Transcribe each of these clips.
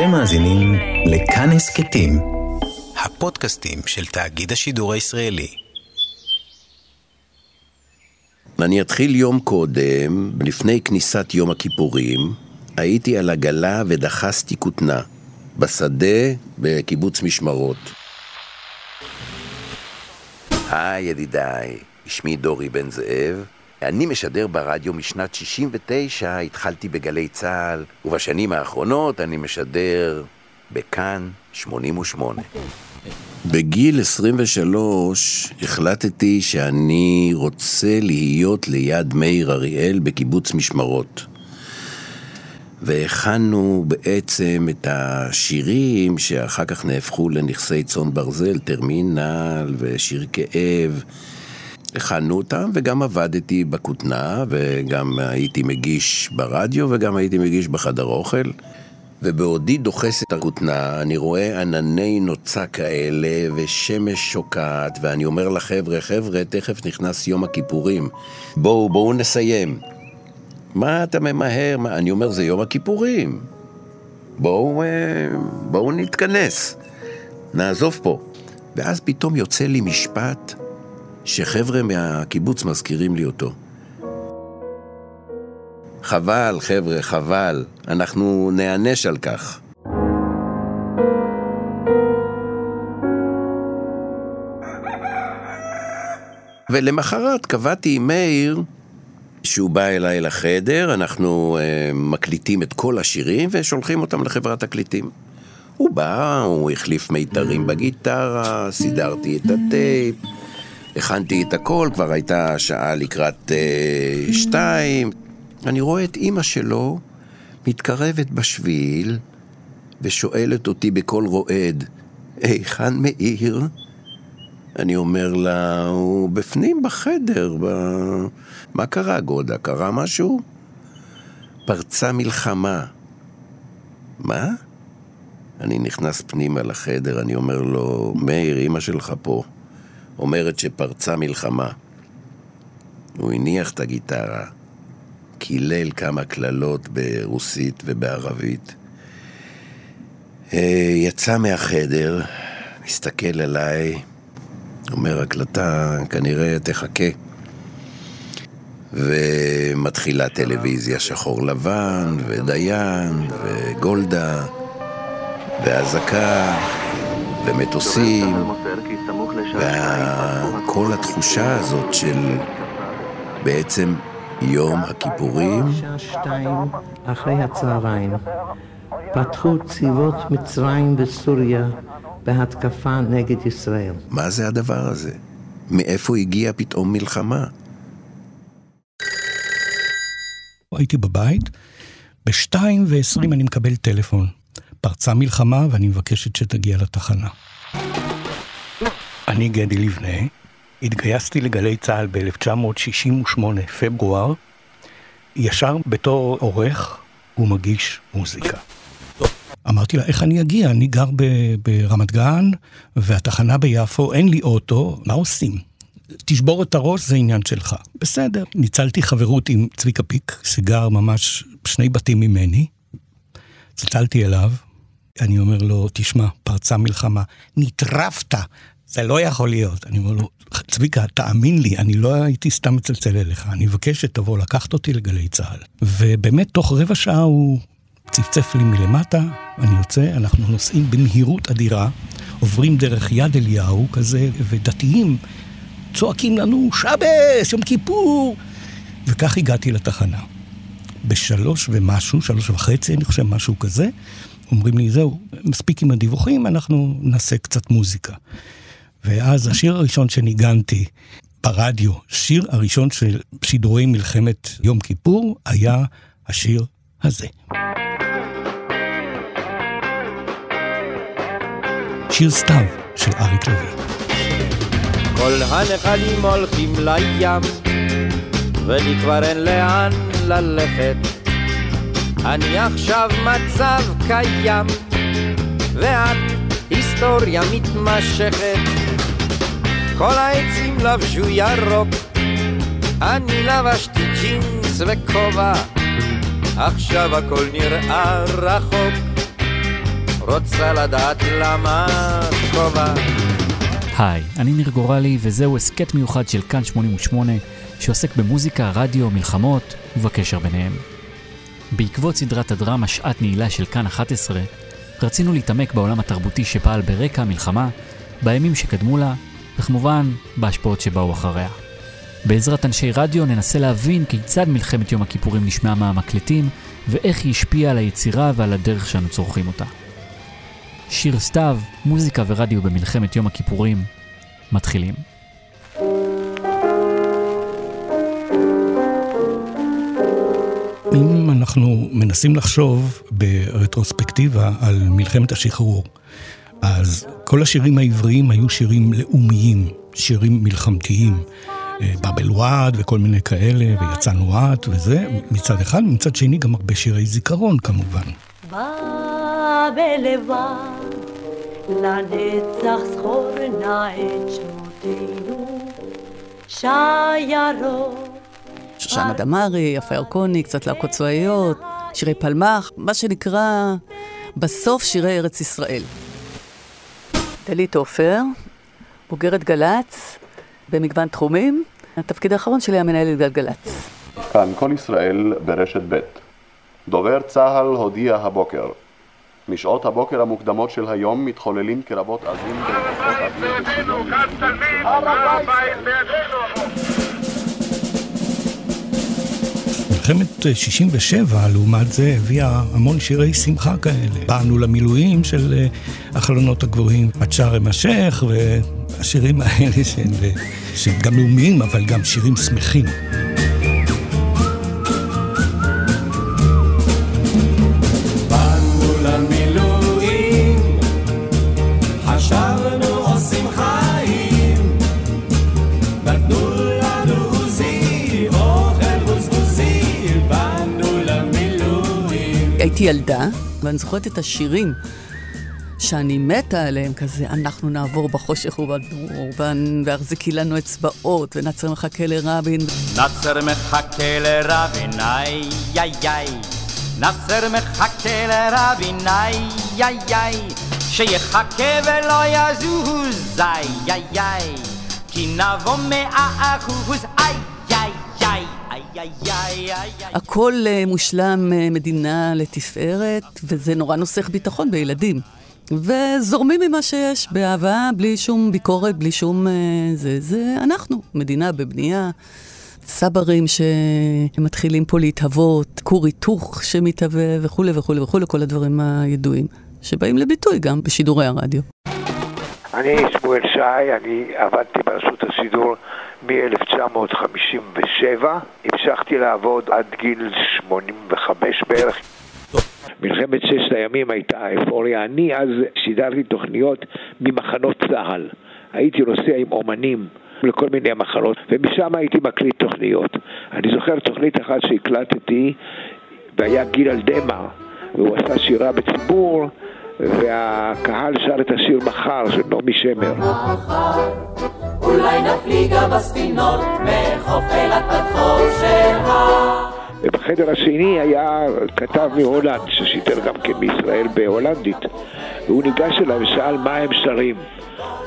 אתם מאזינים לכאן הסקטים, הפודקאסטים של תאגיד השידור הישראלי. אני אתחיל יום קודם, לפני כניסת יום הכיפורים, הייתי על עגלה ודחסתי כותנה, בשדה, בקיבוץ משמרות. היי ידידיי, שמי דורי בן זאב. אני משדר ברדיו משנת 69, התחלתי בגלי צהל, ובשנים האחרונות אני משדר בכאן 88. בגיל 23 החלטתי שאני רוצה להיות ליד מאיר אריאל בקיבוץ משמרות. והכנו בעצם את השירים שאחר כך נהפכו לנכסי צאן ברזל, טרמינל ושיר כאב. הכנו אותם וגם עבדתי בכותנה וגם הייתי מגיש ברדיו וגם הייתי מגיש בחדר אוכל. ובעודי דוחס את הכותנה אני רואה ענני נוצה כאלה ושמש שוקעת, ואני אומר לחבר'ה, תכף נכנס יום הכיפורים, בואו נסיים. מה אתה ממהר? אני אומר, זה יום הכיפורים, בואו נתכנס, נעזוב פה. ואז פתאום יוצא לי משפט שחבר'ה מהקיבוץ מזכירים לי אותו. חבל, חבר'ה, חבל, אנחנו נענש על כך. ולמחרת קבעתי עם מאיר שהוא בא אליי לחדר, אנחנו מקליטים את כל השירים ושולחים אותם לחברת תקליטים. הוא בא, הוא החליף מיתרים בגיטרה, סידרתי את הטייפ, הכנתי את הכל, כבר הייתה שעה לקראת 2. אני רואה את אמא שלו מתקרבת בשביל ושואלת אותי בקול רועד, היכן מאיר? אני אומר לה, הוא בפנים בחדר. מה קרה, גודה? קרה משהו? פרצה מלחמה. מה? אני נכנס פנימה לחדר, אני אומר לו, מאיר, אמא שלך פה אומרת שפרצה מלחמה. הוא הניח את הגיטרה, קילל כמה קללות ברוסית ובערבית, יצא מהחדר, מסתכל עליי, אומר, הקלטה כנראה תחכה, ומתחילה טלוויזיה שחור לבן ודיין וגולדה והזקה ומטוסים, וכל התחושה הזאת של בעצם יום הכיפורים. בשעה 2 אחרי הצהריים פתחו צבאות מצרים וסוריה בהתקפה נגד ישראל. מה זה הדבר הזה? מאיפה הגיעה פתאום מלחמה? הייתי בבית, ב-2:20 אני מקבל טלפון. פרצה מלחמה ואני מבקשת שתגיע לתחנה. אני גדי לבנה, התגייסתי לגלי צהל ב-1968, פברואר, ישר בתור עורך ומגיש מוזיקה. אמרתי לה, איך אני אגיע? אני גר ברמת גן, והתחנה ביפו, אין לי אוטו, מה עושים? תשבור את הראש, זה עניין שלך. בסדר. ניצלתי חברות עם צביקה פיק, שגר ממש 2 בתים ממני, צלצלתי אליו, אני אומר לו, תשמע, פרצה מלחמה, נטרפת, זה לא יכול להיות. אני אומר לו, צביקה, תאמין לי, אני לא הייתי סתם מצלצל אליך, אני מבקש שתבוא לקחת אותי לגלי צהל. ובאמת, תוך רבע שעה הוא צפצף לי מלמטה, אני יוצא, אנחנו נוסעים במהירות אדירה, עוברים דרך יד אליהו כזה, ודתיים צועקים לנו, שבס, יום כיפור, וכך הגעתי לתחנה. ב-3 ומשהו, 3:30, אני חושב משהו כזה, אומרים לי, זהו, מספיק עם הדיווחים, אנחנו נעשה קצת מוזיקה. ואז השיר הראשון שניגנתי ברדיו, שיר הראשון של שידורי מלחמת יום כיפור, היה השיר הזה. שיר סתיו של אריק לוין. כל הנחלים הולכים לים, ואני כבר אין לאן ללכת. אני עכשיו מצב קיים, ואת היסטוריה מתמשכת. כל העצים לבשו ירוק, אני לבשתי ג'ינס וכובע, עכשיו הכל נראה רחוק. רוצה לדעת למה כובע. היי, אני ניר גורלי, וזהו הסקט מיוחד של כאן 88, שעוסק במוזיקה, רדיו, מלחמות ובקשר ביניהם. בעקבות סדרת הדרמה שעת נעילה של כאן 11, רצינו להתעמק בעולם התרבותי שפעל ברקע המלחמה, בימים שקדמו לה, וכמובן בהשפעות שבאו אחריה. בעזרת אנשי רדיו ננסה להבין כיצד מלחמת יום הכיפורים נשמעה מהמקלטים, ואיך היא השפיעה על היצירה ועל הדרך שאנו צורכים אותה. שיר סתיו, מוזיקה ורדיו במלחמת יום הכיפורים, מתחילים. אם אנחנו מנסים לחשוב ברטרוספקטיבה על מלחמת השחרור, אז כל השירים העבריים היו שירים לאומיים, שירים מלחמתיים, בבל וואד וכל מיני כאלה, ויצאנו וואד וזה, מצד אחד, מצד שני גם הרבה שירי זיכרון כמובן. בבל וואד, לנצח זכור נא את שמותינו, שיירות. שושנה דמארי, יפה ירקוני, קצת להקות צבאיות, שירי פלמח, מה שנקרא בסוף שירי ארץ ישראל. דלית עופר, בוגרת גל"צ, במגוון תחומים. התפקיד האחרון שלי היה מנהלת גלגל"צ. כאן כל ישראל ברשת ב'. דובר צה"ל הודיע הבוקר. משעות הבוקר המוקדמות של היום מתחוללים קרבות עזים. מלחמת 67, לעומת זה, הביאה המון שירי שמחה כאלה. באנו למילואים של החלונות הגבוהים, הצ'אר המשך, והשירים האלה שהם גם לאומיים, אבל גם שירים שמחים. באנו למילואים, חשבנו עושים חיים, נתנו לנו עוזי, אוכל וזגוזי, באנו למילואים. הייתי ילדה, ואני זוכרת את השירים שאני מתה עליהם, כזה, אנחנו נעבור בחושך ובדור, והחזיקי לנו אצבעות, ונצר מחכה לרבין. נצר מחכה לרבין, איי, איי, איי. נצר מחכה לרבין, איי, איי, איי. שיחכה ולא יזוז, איי, איי, איי. כי נבוא 100%, איי, איי, איי. הכל מושלם, מדינה לתפארת, וזה נורא נוסח ביטחון בילדים. וזורמים ממה שיש, באהבה, בלי שום ביקורת, בלי שום... זה אנחנו, מדינה בבנייה, סברים שמתחילים פה להתהוות, כור היתוך שמתהווה וכו' וכו' וכו', כל הדברים הידועים, שבאים לביטוי גם בשידורי הרדיו. אני שמואל שי, אני עבדתי ברשות השידור מ-1957, המשכתי לעבוד עד גיל 85 בערך. מלחמת ששת הימים הייתה אפוריה. אני אז שידרתי תוכניות ממחנות צה"ל. הייתי נוסע עם אומנים לכל מיני מחנות, ומשם הייתי מקליט תוכניות. אני זוכר תוכנית אחת שהקלטתי, והיה גיל אלדמה, והוא עשה שירה בציבור, והקהל שר את השיר מחר של נעמי שמר. מחר, אולי נפליגה בספינות, מחוף אילת בתחום שלה. ובחדר השני היה כתב מהולנד, ששיתר גם כן מישראל בהולנדית, והוא ניגש אליי ושאל מה הם שרים.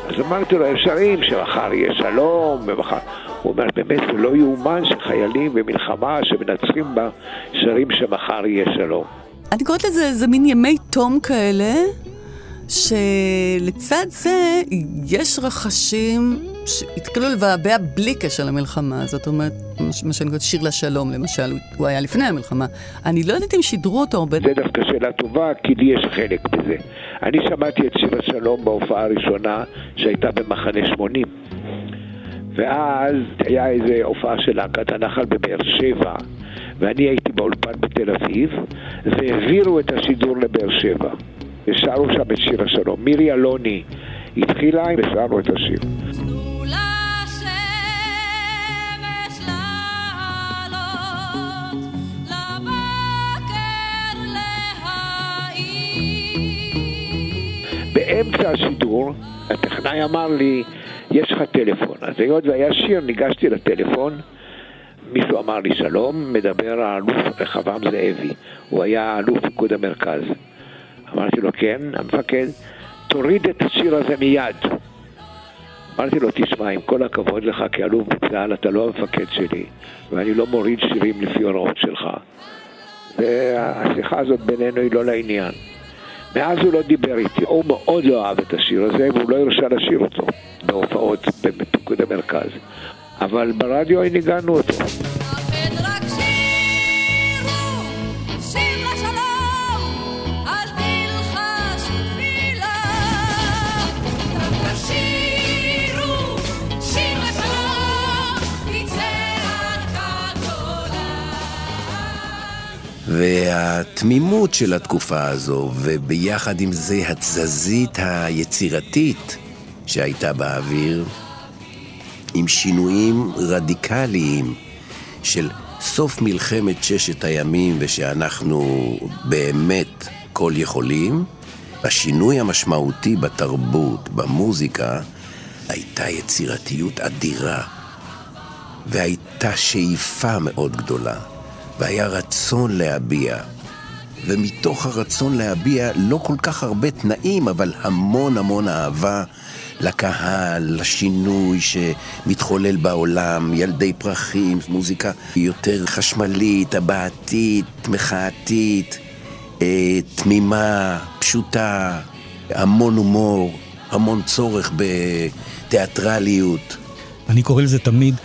אז אמרתי לו, הם שרים שמחר יהיה שלום, ומחר... הוא אומר, באמת לא יאומן שחיילים במלחמה שמנצחים בה שרים שמחר יהיה שלום. אני קוראת לזה איזה מין ימי תום כאלה, שלצד זה יש רחשים שהתקלו לבעבע בלי קשר למלחמה. זאת אומרת, מה שאני קוראת שיר לשלום, למשל, הוא היה לפני המלחמה. אני לא יודעת אם שידרו אותו הרבה. זה דווקא שאלה טובה, כי לי יש חלק בזה. אני שמעתי את שיר השלום בהופעה הראשונה שהייתה במחנה 80. ואז היה איזו הופעה של להקת הנחל בבאר שבע, ואני הייתי באולפן בתל אביב, והעבירו את השידור לבאר שבע. ושרו שם את שיר השלום. מירי אלוני התחילה ושרו את השיר. תנו לשמש לעלות, לבקר להעיד. באמצע השידור, הטכנאי אמר לי, יש לך טלפון. אז היות והיה שיר, ניגשתי לטלפון, מישהו אמר לי שלום, מדבר האלוף רחבעם זאבי. הוא היה אלוף פיקוד המרכז. אמרתי לו, כן, המפקד, תוריד את השיר הזה מיד. אמרתי לו, תשמע, עם כל הכבוד לך כאלוף בצה"ל, אתה לא המפקד שלי, ואני לא מוריד שירים לפי הוראות שלך. והשיחה הזאת בינינו היא לא לעניין. מאז הוא לא דיבר איתי, הוא מאוד לא אהב את השיר הזה, והוא לא הרשה לשיר אותו בהופעות בפיקוד המרכז. אבל ברדיו ניגענו אותו. והתמימות של התקופה הזו, וביחד עם זה התזזית היצירתית שהייתה באוויר, עם שינויים רדיקליים של סוף מלחמת ששת הימים, ושאנחנו באמת כל יכולים, השינוי המשמעותי בתרבות, במוזיקה, הייתה יצירתיות אדירה, והייתה שאיפה מאוד גדולה. והיה רצון להביע, ומתוך הרצון להביע לא כל כך הרבה תנאים, אבל המון המון אהבה לקהל, לשינוי שמתחולל בעולם, ילדי פרחים, מוזיקה יותר חשמלית, הבעתית, מחאתית, תמימה, פשוטה, המון הומור, המון צורך בתיאטרליות. אני קורא לזה תמיד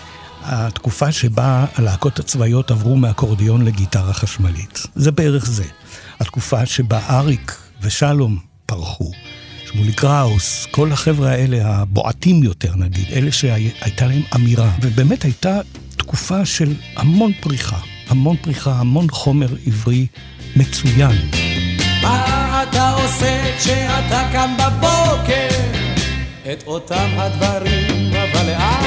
התקופה שבה הלהקות הצבאיות עברו מאקורדיון לגיטרה חשמלית. זה בערך זה. התקופה שבה אריק ושלום פרחו, שמולי קראוס, כל החבר'ה האלה, הבועטים יותר נגיד, אלה שהייתה להם אמירה. ובאמת הייתה תקופה של המון פריחה, המון פריחה, המון חומר עברי מצוין. מה אתה עושה כשאתה קם בבוקר? את אותם הדברים, אבל לאט.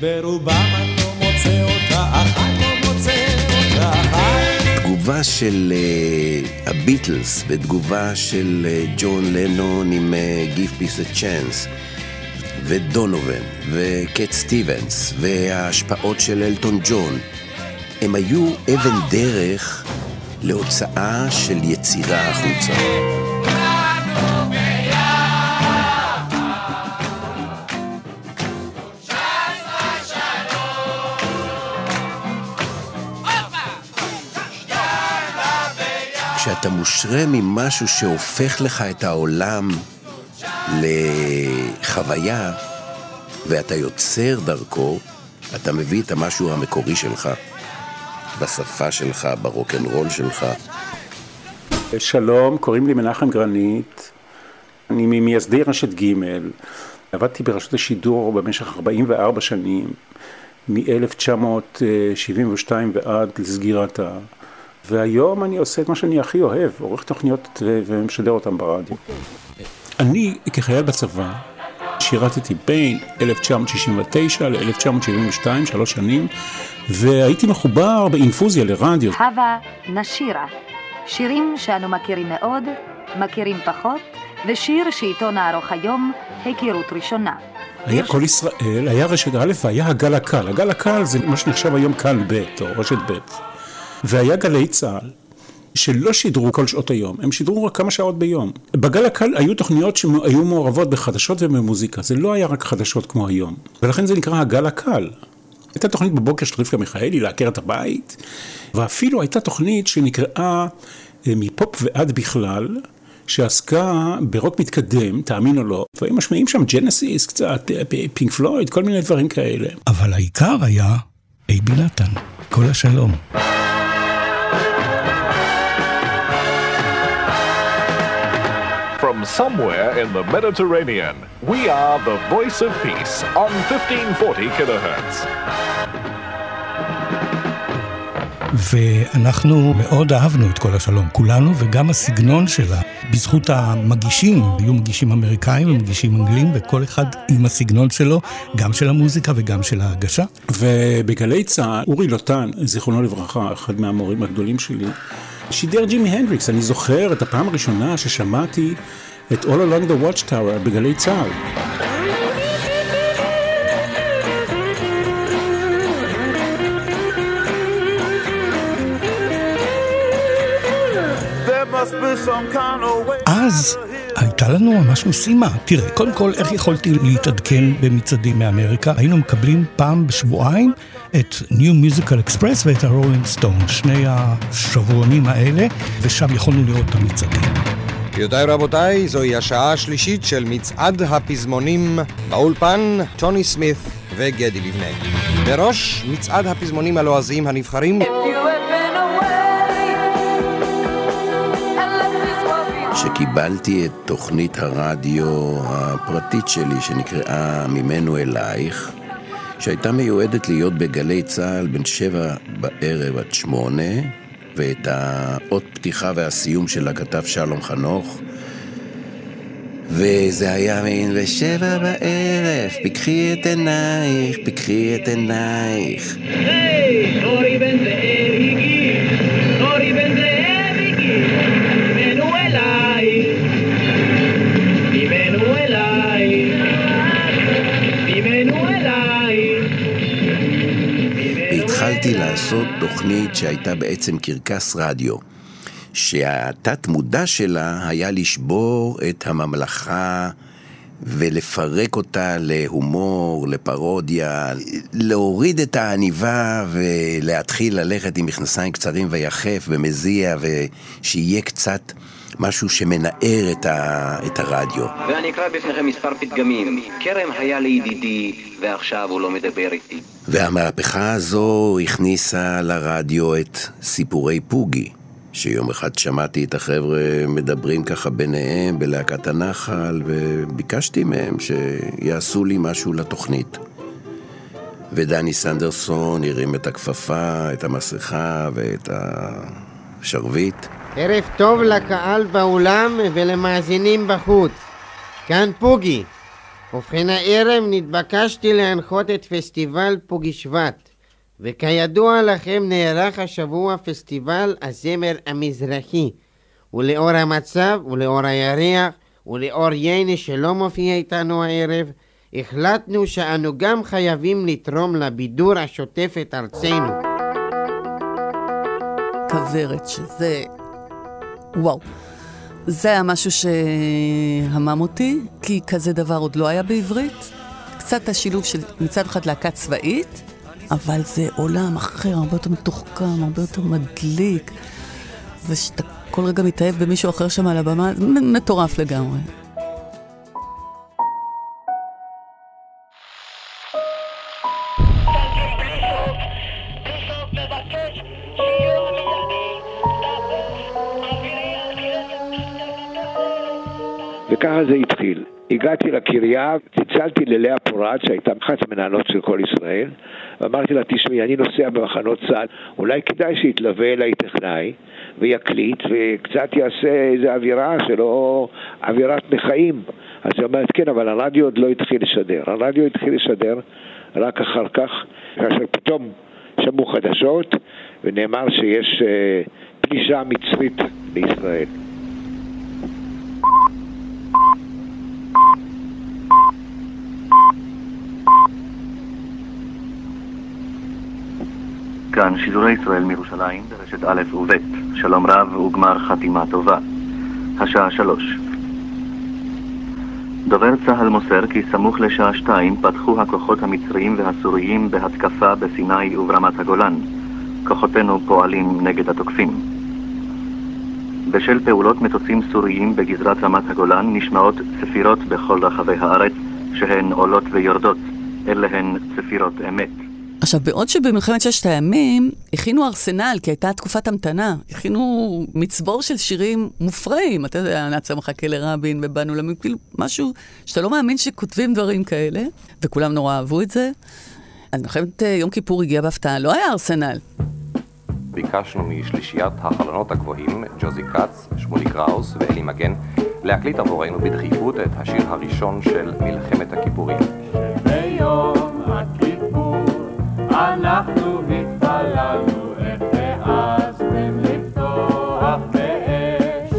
ברובם אני לא מוצא אותה אחת, לא מוצא אותה אחת. תגובה של הביטלס ותגובה של ג'ון לנון עם Give Peace a Chance ודונובן וקט סטיבנס וההשפעות של אלטון ג'ון, הם היו אבן דרך להוצאה של יצירה החוצה. כשאתה מושרה ממשהו שהופך לך את העולם לחוויה, ואתה יוצר דרכו, אתה מביא את המשהו המקורי שלך, בשפה שלך, ברוק'נ'רול שלך. שלום, קוראים לי מנחם גרנית, אני ממייסדי רשת ג'. עבדתי ברשות השידור במשך 44 שנים, מ-1972 ועד לסגירת ה... והיום אני עושה את מה שאני הכי אוהב, עורך תוכניות ומשדר אותם ברדיו. אני כחייל בצבא שירתתי בין 1969 ל-1972, 3 שנים, והייתי מחובר באינפוזיה לרדיו. הווה נשירה, שירים שאנו מכירים מאוד, מכירים פחות, ושיר שאיתו נערוך היום היכרות ראשונה. היה כל ישראל, היה רשת א' והיה הגל הקל. הגל הקל זה מה שנחשב היום כאן ב' או רשת ב'. והיה גלי צהל שלא שידרו כל שעות היום, הם שידרו רק כמה שעות ביום. בגל הקל היו תוכניות שהיו מעורבות בחדשות ובמוזיקה, זה לא היה רק חדשות כמו היום, ולכן זה נקרא הגל הקל. הייתה תוכנית בבוקר של רבקה מיכאלי, לעקר את הבית, ואפילו הייתה תוכנית שנקראה מפופ ועד בכלל, שעסקה ברוק מתקדם, תאמין או לא, והם משמעים שם ג'נסיס, קצת פינק פלויד, כל מיני דברים כאלה. אבל העיקר היה אייבי נתן, כל השלום. From somewhere in the Mediterranean, we are the voice of peace on 1540 kilohertz. ואנחנו מאוד אהבנו את כל השלום, כולנו, וגם הסגנון שלה. בזכות המגישים, היו מגישים אמריקאים ומגישים אנגלים, וכל אחד עם הסגנון שלו, גם של המוזיקה וגם של ההגשה. ובגלי צהל, אורי לוטן, זיכרונו לברכה, אחד מהמורים הגדולים שלי, שידר ג'ימי הנדריקס. אני זוכר את הפעם הראשונה ששמעתי את All Along the Watchtower בגלי צהל. אז הייתה לנו ממש משימה. תראה, קודם כל, איך יכולתי להתעדכן במצעדים מאמריקה? היינו מקבלים פעם בשבועיים את New Musical Express ואת ה-Rolling Stone, שני השבועונים האלה, ושם יכולנו לראות את המצעדים. יודיי רבותיי, זוהי השעה השלישית של מצעד הפזמונים באולפן, טוני סמית וגדי לבנה. בראש מצעד הפזמונים הלועזיים הנבחרים... שקיבלתי את תוכנית הרדיו הפרטית שלי שנקראה ממנו אלייך, שהייתה מיועדת להיות בגלי צהל בין 7 בערב עד 8, ואת האות פתיחה והסיום שלה כתב שלום חנוך, וזה היה מין ב7 בערב, פקחי את עינייך, פקחי את עינייך. היי, אורי בן זאב הגיע, אורי בן זאב הגיע. התחלתי לעשות תוכנית שהייתה בעצם קרקס רדיו, שהתת מודע שלה היה לשבור את הממלכה ולפרק אותה להומור, לפרודיה, להוריד את העניבה ולהתחיל ללכת עם מכנסיים קצרים ויחף ומזיע, ושיהיה קצת משהו שמנער את הרדיו. ואני אקרא בפניכם מספר פתגמים. קרם היה לידידי, ועכשיו הוא לא מדבר איתי. והמהפכה הזו הכניסה לרדיו את סיפורי פוגי, שיום אחד שמעתי את החבר'ה מדברים ככה ביניהם בלהקת הנחל, וביקשתי מהם שיעשו לי משהו לתוכנית. ודני סנדרסון הרים את הכפפה, את המסכה ואת השרבית. ערב טוב לקהל באולם ולמאזינים בחוץ. כאן פוגי. ובכן הערב נתבקשתי להנחות את פסטיבל פוגי שבט, וכידוע לכם נערך השבוע פסטיבל הזמר המזרחי, ולאור המצב ולאור הירח ולאור ייני שלא מופיע איתנו הערב, החלטנו שאנו גם חייבים לתרום לבידור השוטף את ארצנו. כברת שזה... וואו, זה היה משהו שהמם אותי, כי כזה דבר עוד לא היה בעברית. קצת השילוב של מצד אחד להקה צבאית, אבל זה עולם אחר, הרבה יותר מתוחכם, הרבה יותר מדליק, ושאתה כל רגע מתאהב במישהו אחר שם על הבמה, מטורף לגמרי. וככה זה התחיל. הגעתי לקריה, צלצלתי ללאה פורט, שהייתה אחת המנהלות של כל ישראל, ואמרתי לה, תשמעי, אני נוסע במחנות צה"ל, אולי כדאי שיתלווה אליי טכנאי, ויקליט, וקצת יעשה איזו אווירה שלא... אווירת מחיים. אז היא אומרת, כן, אבל הרדיו עוד לא התחיל לשדר. הרדיו התחיל לשדר רק אחר כך, כאשר פתאום שמעו חדשות, ונאמר שיש פלישה מצרית לישראל. כאן שידורי ישראל מירושלים ברשת א' וב'. שלום רב וגמר חתימה טובה. השעה 3. דובר צהל מוסר כי סמוך לשעה 2 פתחו הכוחות המצריים והסוריים בהתקפה בסיני וברמת הגולן. כוחותינו פועלים נגד התוקפים. בשל פעולות מטוסים סוריים בגזרת רמת הגולן נשמעות צפירות בכל רחבי הארץ שהן עולות ויורדות. אלה הן צפירות אמת. עכשיו, בעוד שבמלחמת 6 הימים הכינו ארסנל, כי הייתה תקופת המתנה, הכינו מצבור של שירים מופרעים, אתה יודע, נעצה מחכה לרבין ובאנו למים, כאילו משהו שאתה לא מאמין שכותבים דברים כאלה, וכולם נורא אהבו את זה. אז מלחמת יום כיפור הגיעה בהפתעה, לא היה ארסנל. ביקשנו משלישיית החלונות הגבוהים, ג'וזי קאץ, שמולי קראוס ואלי מגן, להקליט עבורנו בדחיפות את השיר הראשון של מלחמת הכיפורים. שביום הכיפור אנחנו התפללנו את העזתם לפתוח באש,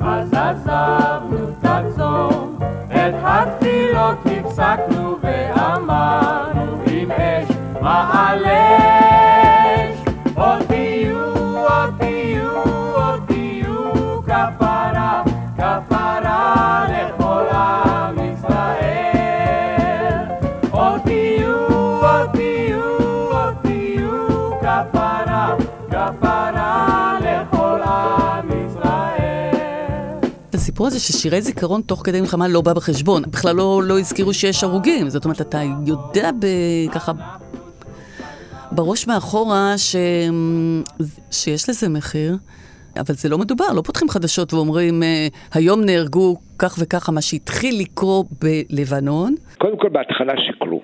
אז עזבנו את הצום, את התפילות הפסקנו ואמרנו עם אש מעל אש. עוד תהיו, עוד תהיו, עוד תהיו הסיפור הזה ששירי זיכרון תוך כדי מלחמה לא בא בחשבון, בכלל לא הזכירו שיש הרוגים, זאת אומרת, אתה יודע ככה בראש מאחורה שיש לזה מחיר, אבל זה לא מדובר, לא פותחים חדשות ואומרים, היום נהרגו כך וככה מה שהתחיל לקרוא בלבנון. קודם כל בהתחלה שקלו.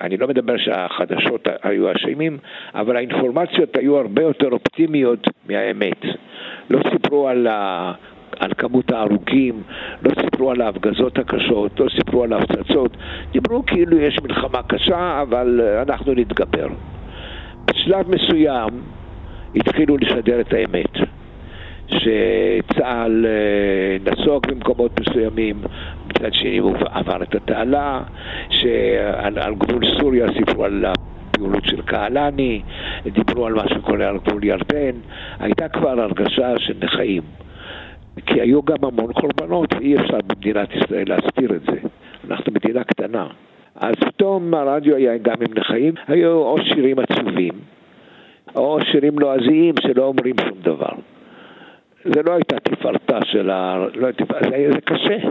אני לא מדבר שהחדשות היו אשמים, אבל האינפורמציות היו הרבה יותר אופטימיות מהאמת. לא סיפרו על כמות ההרוגים, לא סיפרו על ההפגזות הקשות, לא סיפרו על ההפצצות. דיברו כאילו יש מלחמה קשה, אבל אנחנו נתגבר. בשלב מסוים התחילו לשדר את האמת. שצהל נסוג במקומות מסוימים, מצד שני הוא עבר את התעלה, שעל גבול סוריה סיפרו על הפעולות של קהלני, דיברו על מה שקורה על גבול ירדן. הייתה כבר הרגשה של נחיים, כי היו גם המון קורבנות, אי אפשר במדינת ישראל להסתיר את זה, אנחנו מדינה קטנה. אז פתאום הרדיו היה גם עם נחיים, היו או שירים עצובים או שירים לועזיים שלא אומרים שום דבר. זה לא הייתה תפארתה של זה קשה,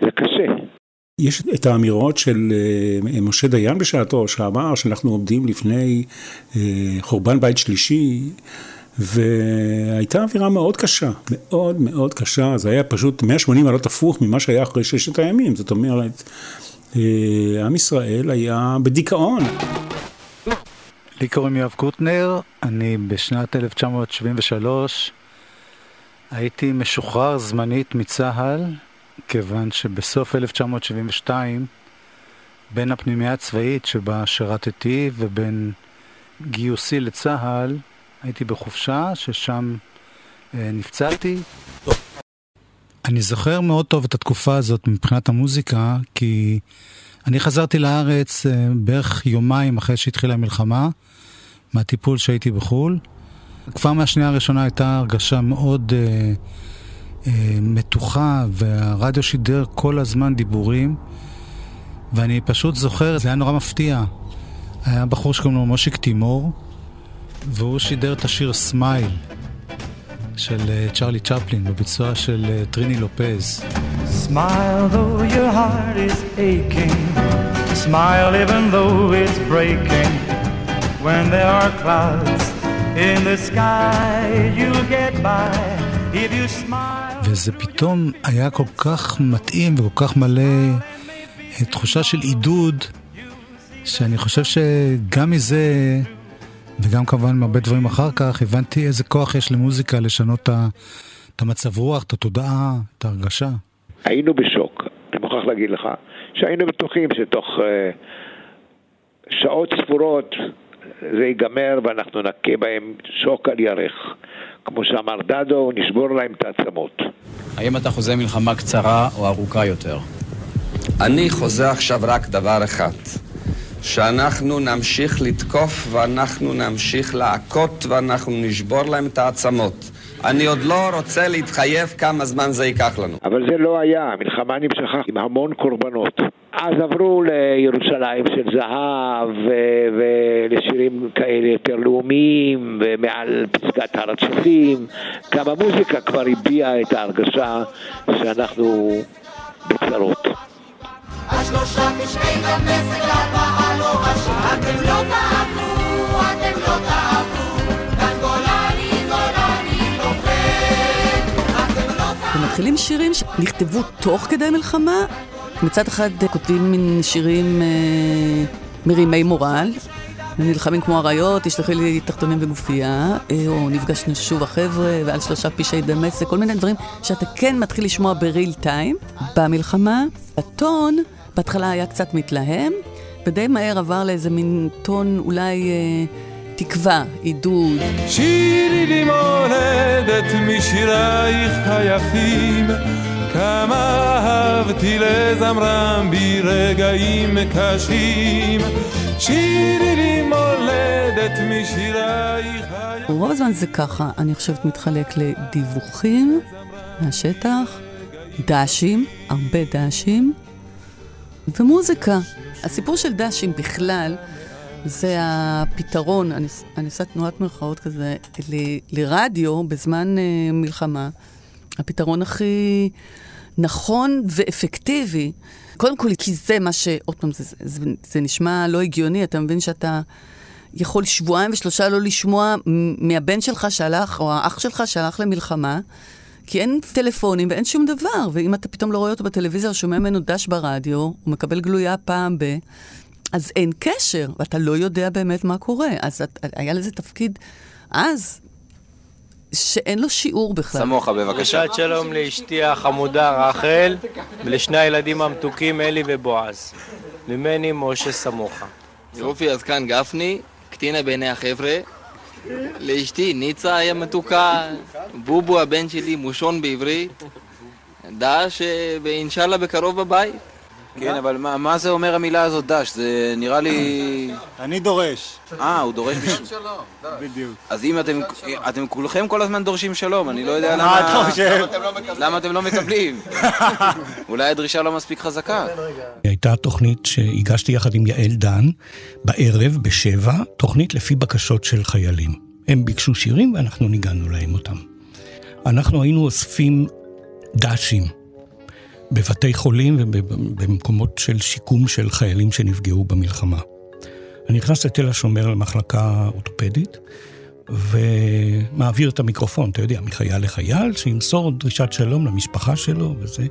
זה קשה. יש את האמירות של משה דיין בשעתו, שאמר שאנחנו עומדים לפני חורבן בית שלישי, והייתה אווירה מאוד קשה, מאוד מאוד קשה. זה היה פשוט 180 מעלות הפוך ממה שהיה אחרי ששת הימים. זאת אומרת, עם ישראל היה בדיכאון. לי קוראים יואב קוטנר, אני בשנת 1973... הייתי משוחרר זמנית מצהל, כיוון שבסוף 1972, בין הפנימיה הצבאית שבה שרתתי ובין גיוסי לצהל, הייתי בחופשה ששם נפצלתי. אני זוכר מאוד טוב את התקופה הזאת מבחינת המוזיקה, כי אני חזרתי לארץ בערך יומיים אחרי שהתחילה המלחמה, מהטיפול שהייתי בחול. כבר מהשנייה הראשונה הייתה הרגשה מאוד מתוחה, והרדיו שידר כל הזמן דיבורים, ואני פשוט זוכר, זה היה נורא מפתיע. היה בחור שקוראים לו מושיק תימור, והוא שידר את השיר סמייל של צ'רלי צ'פלין בביצוע של טריני לופז. Smile though your heart is aching, smile even though it's breaking, when there are clouds in the sky you'll get by if you smile. וזה פתאום היה כל כך מתאים וכל כך מלא תחושה של עידוד, שאני חושב שגם מזה וגם כמובן הרבה דברים אחר כך הבנתי איזה כוח יש למוזיקה לשנות את המצב רוח, את התודעה, את ההרגשה. היינו בשוק, אני מוכרח להגיד לך שהיינו בטוחים שתוך שעות ספורות זה ייגמר ואנחנו נקה בהם שוק על ירך. כמו שאמר דדו, נשבור להם את העצמות. האם אתה חוזה מלחמה קצרה או ארוכה יותר? אני חוזה עכשיו רק דבר אחד, שאנחנו נמשיך לתקוף ואנחנו נמשיך לעקות ואנחנו נשבור להם את העצמות. אני עוד לא רוצה להתחייב כמה זמן זה ייקח לנו. אבל זה לא היה, המלחמה נמשכה עם המון קורבנות. אז עברו לירושלים של זהב ולשירים כאלה יותר לאומיים ומעל פסגת הר הצופים. גם המוזיקה כבר הביעה את ההרגשה שאנחנו בצרות. השלושה משקעים המסק לבעה לא רשע, אתם לא תעברו, אתם לא תעברו, כאן גולני נופן, אתם לא תעברו. ומתחילים שירים שנכתבו תוך כדי מלחמה. מצד אחד כותבים מן שירים מרימי מורל, נלחמים כמו אריות, יש לי תחתונים וגופייה, או נפגשנו שוב החבר'ה, ועל 3 פשעי דמשק, כל מיני דברים שאתה כן מתחיל לשמוע בריל טיים. במלחמה, הטון בהתחלה היה קצת מתלהם, ודי מהר עבר לאיזה מין טון אולי תקווה, עידוד. שירי לי מולדת משירייך היפים, כמה אהבתי לזמרם ברגעים קשים, שירי לי מולדת משירייך. רוב הזמן זה ככה, אני חושבת מתחלק לדיווחים מהשטח, דאשים, הרבה דאשים, ומוזיקה. הסיפור של דאשים בכלל זה הפתרון, אני עושה תנועת מלחאות כזה לרדיו בזמן מלחמה. הפתרון הכי נכון ואפקטיבי, קודם כל, כי זה מה ש... עוד פעם, זה נשמע לא הגיוני, אתה מבין שאתה יכול שבועיים ושלושה לא לשמוע מהבן שלך שהלך, או האח שלך שהלך למלחמה, כי אין טלפונים ואין שום דבר, ואם אתה פתאום לא רואה אותו בטלוויזיה, או שומע ממנו דש ברדיו, הוא מקבל גלויה פעם ב... אז אין קשר, ואתה לא יודע באמת מה קורה. אז היה לזה תפקיד אז, שאין לו שיעור בכלל. סמוכה, בבקשה. ראשית שלום לאשתי החמודה רחל, ולשני הילדים המתוקים אלי ובועז. ממני משה סמוכה. יופי, אז כאן גפני, קטינה בעיני החבר'ה. לאשתי ניצה היה מתוקה, בובו הבן שלי מושון בעברית, דש ואינשאללה בקרוב בבית. כן, אבל מה זה אומר המילה הזאת דש? זה נראה לי... אני דורש. הוא דורש שלום. בדיוק. אז אם אתם כולכם כל הזמן דורשים שלום, אני לא יודע למה אתם לא מקבלים. אולי הדרישה לא מספיק חזקה. הייתה תוכנית שהגשתי יחד עם יעל דן בערב, ב19:00, תוכנית לפי בקשות של חיילים. הם ביקשו שירים ואנחנו ניגענו להם אותם. אנחנו היינו אוספים דשים. בבתי חולים ובמקומות של שיקום של חיילים שנפגעו במלחמה. אני נכנס לתל השומר למחלקה אוטופדית, ומעביר את המיקרופון, אתה יודע, מחייל לחייל, שימסור דרישת שלום למשפחה שלו וזה.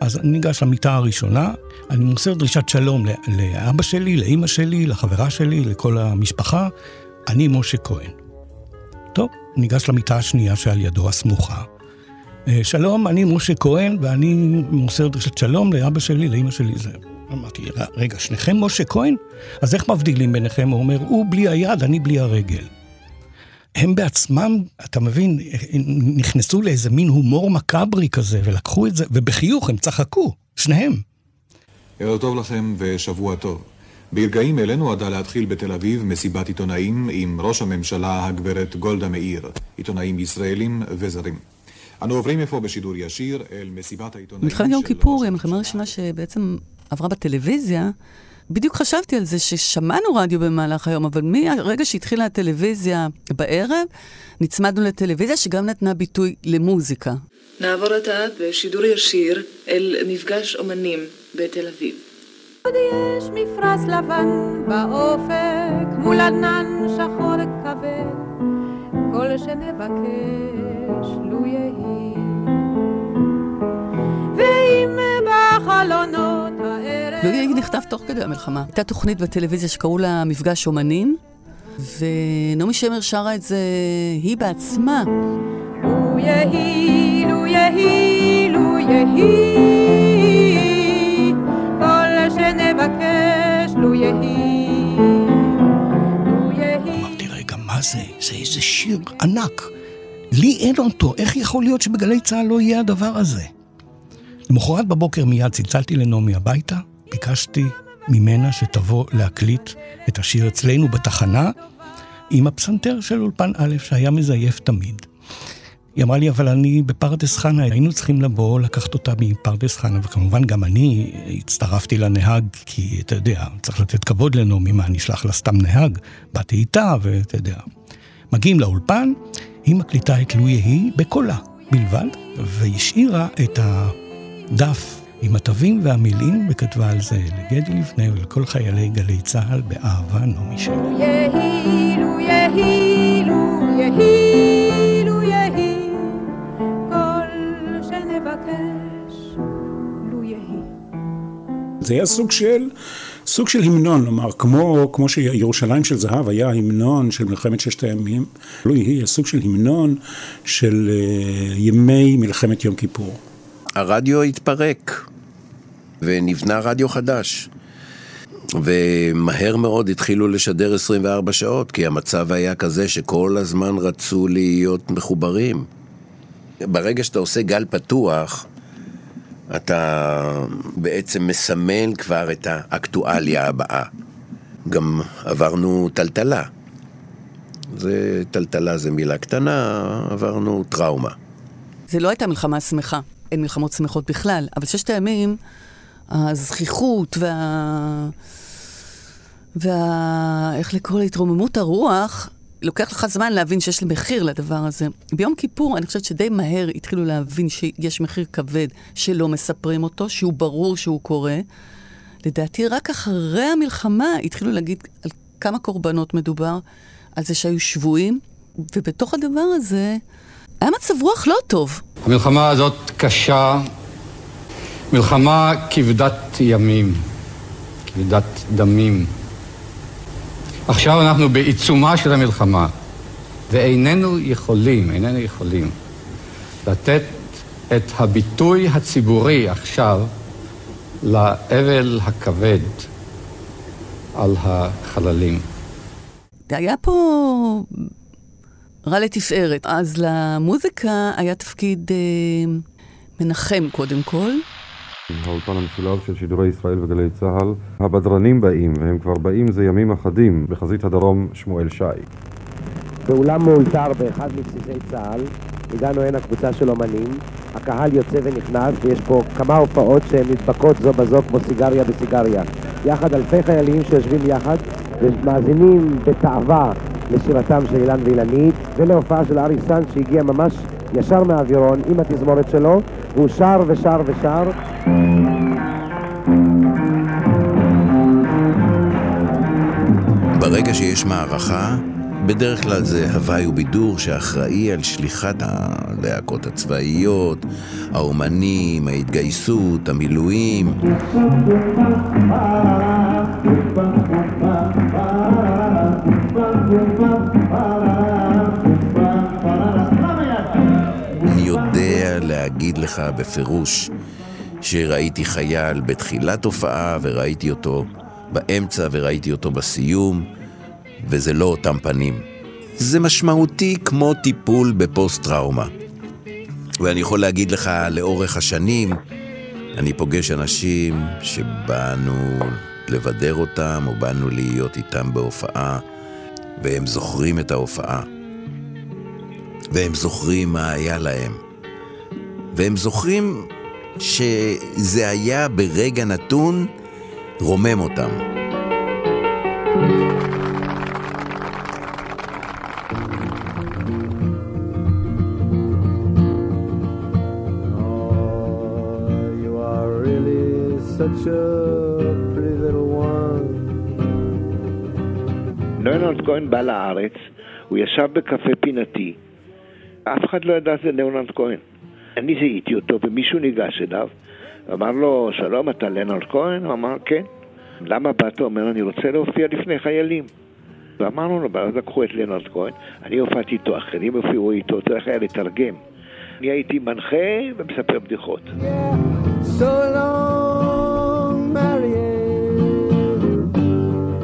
אז אני ניגש למיטה הראשונה, אני מוסר דרישת שלום לאבא שלי, לאמא שלי, לחברה שלי, לכל המשפחה, אני משה כהן. טוב, ניגש למיטה השנייה שעל ידו הסמוכה, שלום, אני משה כהן, ואני מוסר דרישת שלום לאבא שלי, לאמא שלי. זה. אמרתי, רגע, שניכם משה כהן? אז איך מבדילים ביניכם? הוא אומר, הוא בלי היד, אני בלי הרגל. הם בעצמם, אתה מבין, נכנסו לאיזה מין הומור מקאברי כזה, ולקחו את זה, ובחיוך הם צחקו, שניהם. ערב טוב לכם ושבוע טוב. ברגעים אלה נועדה להתחיל בתל אביב מסיבת עיתונאים עם ראש הממשלה הגברת גולדה מאיר, עיתונאים ישראלים וזרים. אנו עוברים איפה בשידור ישיר אל מסיבת העיתונאים. מלחמת יום כיפור, המלחמה הראשונה שבעצם עברה בטלוויזיה, בדיוק חשבתי על זה ששמענו רדיו במהלך היום, אבל מהרגע שהתחילה הטלוויזיה בערב, נצמדנו לטלוויזיה שגם נתנה ביטוי למוזיקה. נעבור עתה בשידור ישיר אל מפגש אומנים בתל אביב. עוד יש מפרס לבן באופק, מול ענן שחור כבד, כל שנבקש לו יהי. ואם בחלונות הערב... לו יהי נכתב תוך כדי המלחמה. הייתה תוכנית בטלוויזיה שקראו לה מפגש אומנים, ונעמי שמר שרה את זה היא בעצמה. לו יהי, לו יהי, לו יהי, כל שנבקש לו יהי. מה זה? זה איזה שיר ענק. לי אין אותו. איך יכול להיות שבגלי צהל לא יהיה הדבר הזה? למחרת בבוקר מיד צלצלתי לנעמי הביתה, ביקשתי ממנה שתבוא להקליט את השיר אצלנו בתחנה, עם הפסנתר של אולפן א' שהיה מזייף תמיד. היא אמרה לי, אבל אני בפרדס חנה, היינו צריכים לבוא, לקחת אותה מפרדס חנה, וכמובן גם אני הצטרפתי לנהג, כי אתה יודע, צריך לתת כבוד לנו, ממה אני אשלח לה סתם נהג, באתי איתה, ואתה יודע. מגיעים לאולפן, היא מקליטה את לו יהי בקולה בלבד, והשאירה את הדף עם התווים והמילים, וכתבה על זה לגדי לבנה ולכל חיילי גלי צהל, באהבה נעמי שמר. לו יהי, לו יהי, לו יהי, זה היה סוג של המנון, כלומר, כמו שירושלים של זהב היה המנון של מלחמת ששת הימים, לא יהיה סוג של המנון של ימי מלחמת יום כיפור. הרדיו התפרק, ונבנה רדיו חדש, ומהר מאוד התחילו לשדר 24 שעות, כי המצב היה כזה שכל הזמן רצו להיות מחוברים. ברגע שאתה עושה גל פתוח, אתה בעצם מסמן כבר את האקטואליה הבאה. גם עברנו טלטלה. טלטלה זה מילה קטנה, עברנו טראומה. זה לא הייתה מלחמה שמחה, אין מלחמות שמחות בכלל, אבל ששת הימים, הזכיחות איך לקרוא להתרוממות הרוח, לוקח לך זמן להבין שיש מחיר לדבר הזה. ביום כיפור, אני חושבת שדי מהר התחילו להבין שיש מחיר כבד שלא מספרים אותו, שהוא ברור שהוא קורה. לדעתי, רק אחרי המלחמה התחילו להגיד על כמה קורבנות מדובר, על זה שהיו שבויים, ובתוך הדבר הזה היה מצב רוח לא טוב. המלחמה הזאת קשה, מלחמה כבדת ימים, כבדת דמים. עכשיו אנחנו בעיצומה של המלחמה, ואיננו יכולים לתת את הביטוי הציבורי עכשיו לאבל הכבד על החללים. היה פה רע לתפארת, אז למוזיקה היה תפקיד מנחם קודם כל. האולפן המשולב של שידורי ישראל וגלי צהל, הבדרנים באים, והם כבר באים זה ימים אחדים, בחזית הדרום שמואל שי. באולם מאולתר באחד מבסיסי צהל, הגענו הן הקבוצה של אומנים, הקהל יוצא ונכנס, ויש פה כמה הופעות שהן נדבקות זו בזו כמו סיגריה בסיגריה. יחד אלפי חיילים שיושבים יחד, ומאזינים בתאווה לשירתם של אילן ואילנית, ולהופעה של ארי סאן שהגיע ממש ישר מהאווירון עם התזמורת שלו, והוא שר ושר ושר. ברגע שיש מערכה, בדרך כלל זה הוואי ובידור שאחראי על שליחת הלהקות הצבאיות, האומנים, ההתגייסות, המילואים. אני יודע להגיד לך בפירוש שראיתי חייל בתחילת הופעה וראיתי אותו באמצע וראיתי אותו בסיום, וזה לא אותם פנים. זה משמעותי כמו טיפול בפוסט טראומה. ואני יכול להגיד לך, לאורך השנים אני פוגש אנשים שבאנו לבדר אותם או באנו להיות איתם בהופעה, והם זוכרים את ההופעה, והם זוכרים מה היה להם, והם זוכרים שזה היה ברגע נתון רומם אותם. Oh, you are really such a pretty little one. ליאונרד כהן בא לארץ, הוא ישב בקפה פינתי, אף אחד לא ידע זה ליאונרד כהן. אני זיהיתי אותו ומישהו ניגש אליו, אמר לו, שלום, אתה ליאונרד כהן? הוא אמר, כן. למה באת? אומר, אני רוצה להופיע לפני חיילים. ואמרנו לו, אז לקחו את ליאונרד כהן, אני הופעתי איתו, אחרים הופיעו איתו, צריך היה לתרגם. אני הייתי מנחה ומספר בדיחות. So long, Marielle,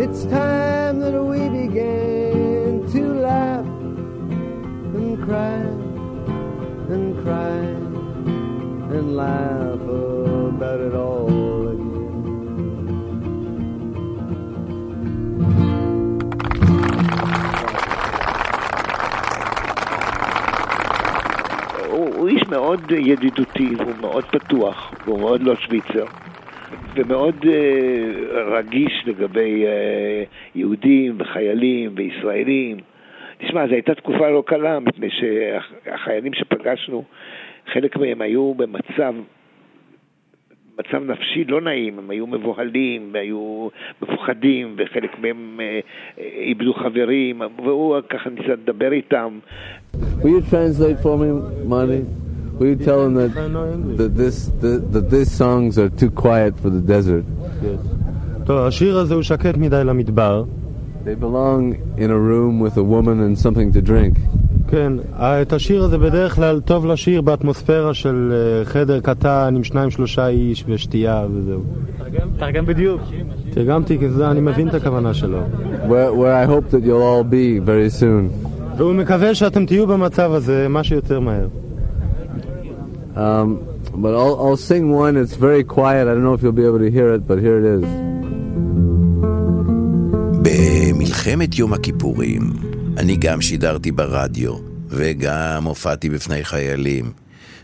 it's time that we began to laugh and cry and cry and laugh about it all. הוא איש מאוד ידידותי, הוא מאוד פתוח, הוא מאוד לא שוויצר, ומאוד רגיש לגבי יהודים וחיילים וישראלים. תשמע, זו הייתה תקופה לא קלה, מפני שהחיילים שפגשנו, חלק מהם היו במצב נפשי לא נעים, הם היו מבוהלים, היו מפוחדים, וחלק מהם איבדו חברים, והוא ככה ניסה לדבר איתם. Will you translate for me, Monty? Will you tell him that these songs are too quiet for the desert? טוב, השיר הזה הוא שקט מדי למדבר. They belong in a room with a woman and something to drink. כן, את השיר הזה בדרך כלל טוב לשיר באטמוספירה של חדר קטן עם 2-3 איש ושתייה וזהו. תרגם בדיוק. תרגמתי כי זה אני מבין את הכוונה שלו. Where I hope that you'll all be very soon. והוא מקווה שאתם תהיו במצב הזה מה שיותר מהר. But I'll sing one, it's very quiet, I don't know if you'll be able to hear it, but here it is. במלחמת יום הכיפורים אני גם שידרתי ברדיו, וגם הופעתי בפני חיילים,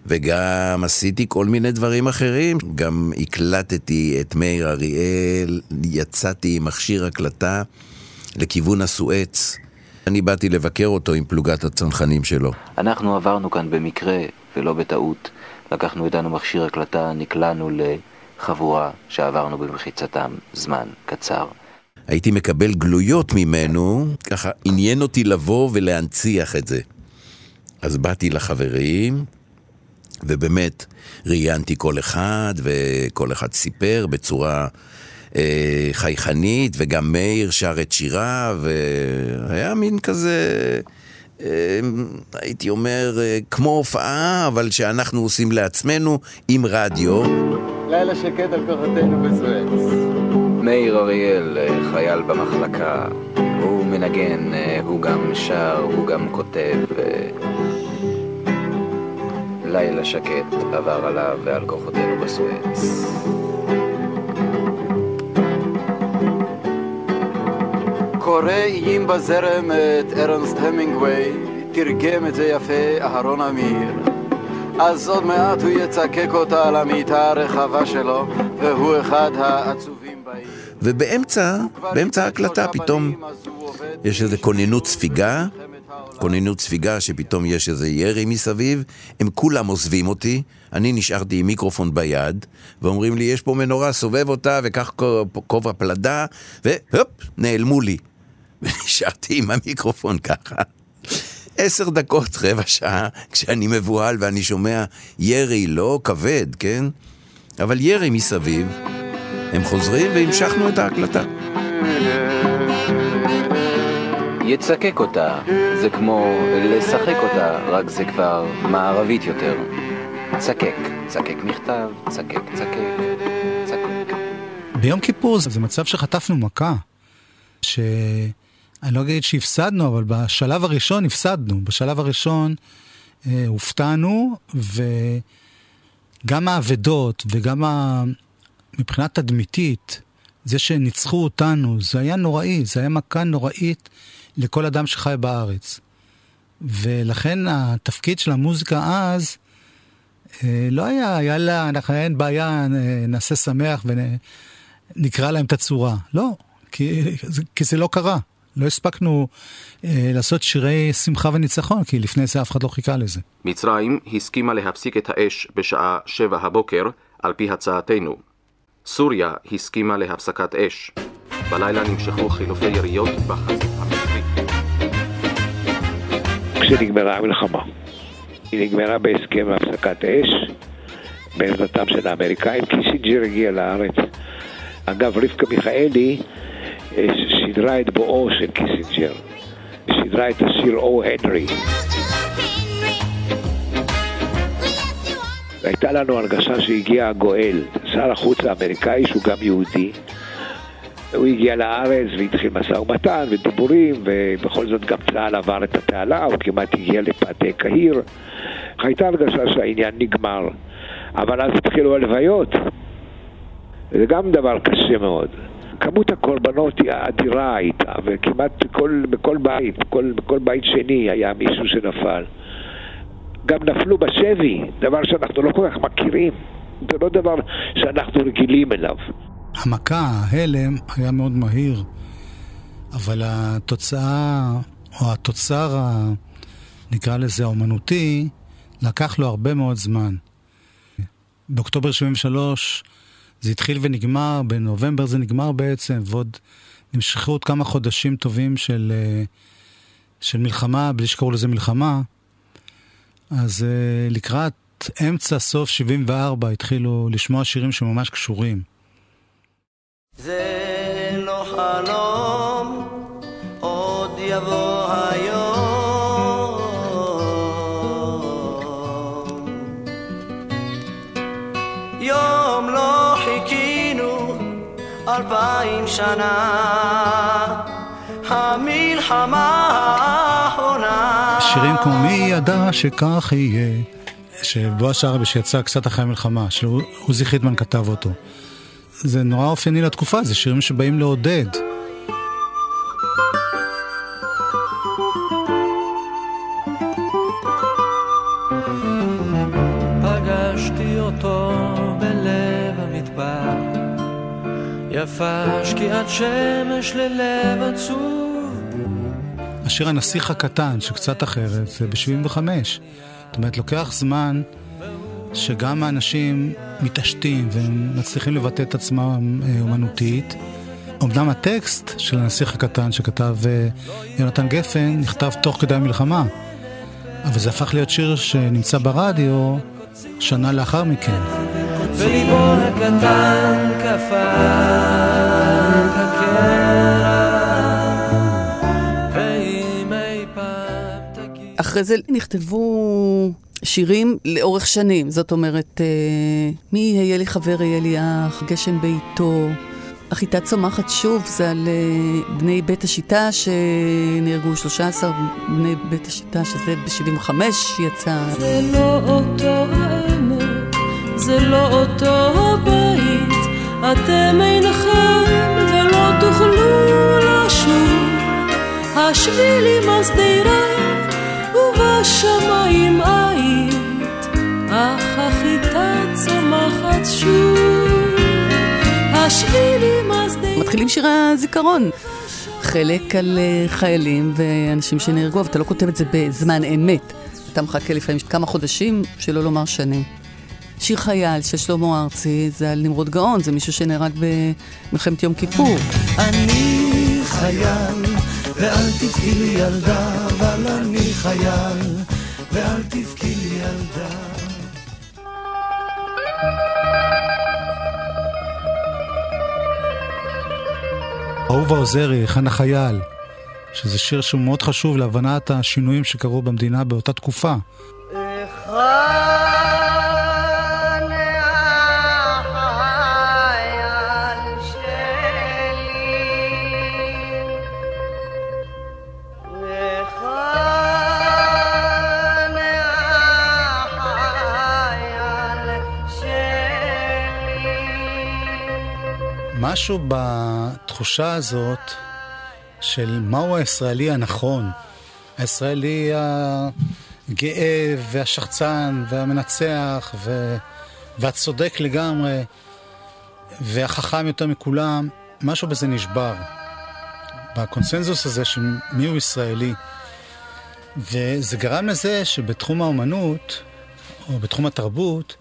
וגם עשיתי כל מיני דברים אחרים. גם הקלטתי את מאיר אריאל, יצאתי עם מכשיר הקלטה לכיוון הסואץ, אני באתי לבקר אותו עם פלוגת הצנחנים שלו. אנחנו עברנו כאן במקרה, ולא בטעות. לקחנו איתנו מכשיר הקלטה, נקלענו לחבורה שעברנו במחיצתם זמן קצר. הייתי מקבל גלויות ממנו, ככה עניין אותי לבוא ולהנציח את זה. אז באתי לחברים, ובאמת ראיינתי כל אחד, וכל אחד סיפר בצורה חייכנית, וגם מאיר שר את שירה, והיה מין כזה, הייתי אומר, כמו הופעה, אבל שאנחנו עושים לעצמנו עם רדיו. לילה שקט על כוחתנו בזוהץ. מאיר אריאל, חייל במחלקה, הוא מנגן, הוא גם שר, הוא גם כותב. לילה שקט עבר עליו ועל כוחותינו בסואץ. קוראים בזרם את ארנסט המינגווי, תרגם את זה יפה אהרון אמיר. אז עוד מעט הוא יצקק אותה על המיטה הרחבה שלו, והוא אחד העצובים בעיר. ובאמצע ההקלטה פתאום יש איזו כוננות ספיגה שפתאום יש איזה ירי מסביב, הם כולם עוזבים אותי, אני נשארתי עם מיקרופון ביד, ואומרים לי, יש פה מנורה, סובב אותה, וכך כובע פלדה, והופ, נעלמו לי. ונשארתי עם המיקרופון ככה. 10 דקות, רבע שעה, כשאני מבוהל ואני שומע ירי לא כבד, כן? אבל ירי מסביב, הם חוזרים והמשכנו את ההקלטה. יצקק אותה, זה כמו לשחק אותה, רק זה כבר מערבית יותר. צקק, צקק מכתב, צקק, צקק, צקק. ביום כיפור זה מצב שחטפנו מכה, אני לא אגיד שהפסדנו, אבל בשלב הראשון הפסדנו. בשלב הראשון הופתענו, וגם העבדות, וגם מבחינת תדמיתית, זה שניצחו אותנו, זה היה נוראי, זה היה מכה נוראית לכל אדם שחי בארץ. ולכן התפקיד של המוזיקה אז, לא היה, יאללה, אנחנו אין בעיה, נעשה שמח ונקרא להם את הצורה. לא, כי זה לא קרה. לא הספקנו לעשות שירי שמחה וניצחון, כי לפני זה אף אחד לא חיכה לזה. מצרים הסכימה להפסיק את האש בשעה 7:00 על פי הצעתנו. סוריה הסכימה להפסקת אש. בלילה נמשכו חילופי יריות בחזית המצרית. כשנגמרה המלחמה, היא נגמרה בהסכם להפסקת אש, בעזרתם של האמריקאים, קיסינג'ר הגיע לארץ. אגב, רבקה מיכאלי שידרה את בואו של קיסינג'ר, שידרה את השיר "או הנרי". הייתה לנו הרגשה שהגיע הגואל, שר החוץ האמריקאי שהוא גם יהודי. הוא הגיע לארץ והתחיל משא ומתן ודיבורים, ובכל זאת גם צה"ל עבר את התעלה, הוא כמעט הגיע לפאתי קהיר. הייתה הרגשה שהעניין נגמר, אבל אז התחילו הלוויות. זה גם דבר קשה מאוד. כמות הקורבנות היא אדירה הייתה, וכמעט בכל בית שני היה מישהו שנפל. גם נפלו בשבי, דבר שאנחנו לא כל כך מכירים, זה לא דבר שאנחנו רגילים אליו. המכה, ההלם, היה מאוד מהיר, אבל התוצאה, או התוצר, נקרא לזה האומנותי, לקח לו הרבה מאוד זמן. באוקטובר 73, זה התחיל ונגמר, בנובמבר זה נגמר בעצם, ועוד נמשכו עוד כמה חודשים טובים של מלחמה, בלי שקוראו לזה מלחמה. אז לקראת אמצע סוף 74 התחילו לשמוע שירים שממש קשורים. זה לא חלום, עוד יבוא היום. יום לא חיכינו 2000 שנה, המלחמה האחרונה. שירים כמו מי ידע שכך יהיה, שבוע שערבי שיצא קצת אחרי המלחמה, שהוא עוזי חיטמן כתב אותו. זה נורא אופייני לתקופה, זה שירים שבאים לעודד. פגשתי אותו בלב המדבר, יפה שקיעת שמש ללב עצוב. השיר הנסיך הקטן, שקצת אחרת, זה ב-75. זאת אומרת, לוקח זמן שגם האנשים מתעשתים ומצליחים לבטא את עצמם אומנותית. אומנם הטקסט של הנסיך הקטן שכתב יונתן גפן נכתב תוך כדי המלחמה, אבל זה הפך להיות שיר שנמצא ברדיו שנה לאחר מכן. וליבון הקטן כפן הקרע ואם אי פעם תגיד. אחרי זה נכתבו שירים לאורך שנים, זאת אומרת מי היה לי חבר, היה לי אח, גשם ביתו, החיטה צומחת שוב, זה על בני בית השיטה שנהרגו 13 בני בית השיטה, שזה ב-75 יצא. זה לא אותו העמק, זה לא אותו הבית, אתם אינכם ולא תוכלו לשוב, השבילים הסדירים ובשמיים עית, אך החיטה צומחת שוב. מתחילים שיר הזיכרון, חלק על חיילים ואנשים שנהרגו, אבל אתה לא כותב את זה בזמן אמת, אתה מחכה לפעמים כמה חודשים, שלא לומר שנים. שיר חייל של שלמה ארצי זה על נמרוד גאון, זה מישהו שנהרג במלחמת יום כיפור. אני חייל ואל תבכי לי ילדה, אבל אני חייל ואל תבכי לי ילדה. אהובה עוזרי, חנה חייל, שזה שיר שהוא מאוד חשוב להבנת השינויים שקרו במדינה באותה תקופה. משהו בתחושה הזאת של מהו הישראלי הנכון, הישראלי הגאה והשחצן והמנצח והצודק לגמרי והחכם יותר מכולם, משהו בזה נשבר בקונסנזוס הזה של מיהו ישראלי. וזה גרם לזה שבתחום האומנות או בתחום התרבות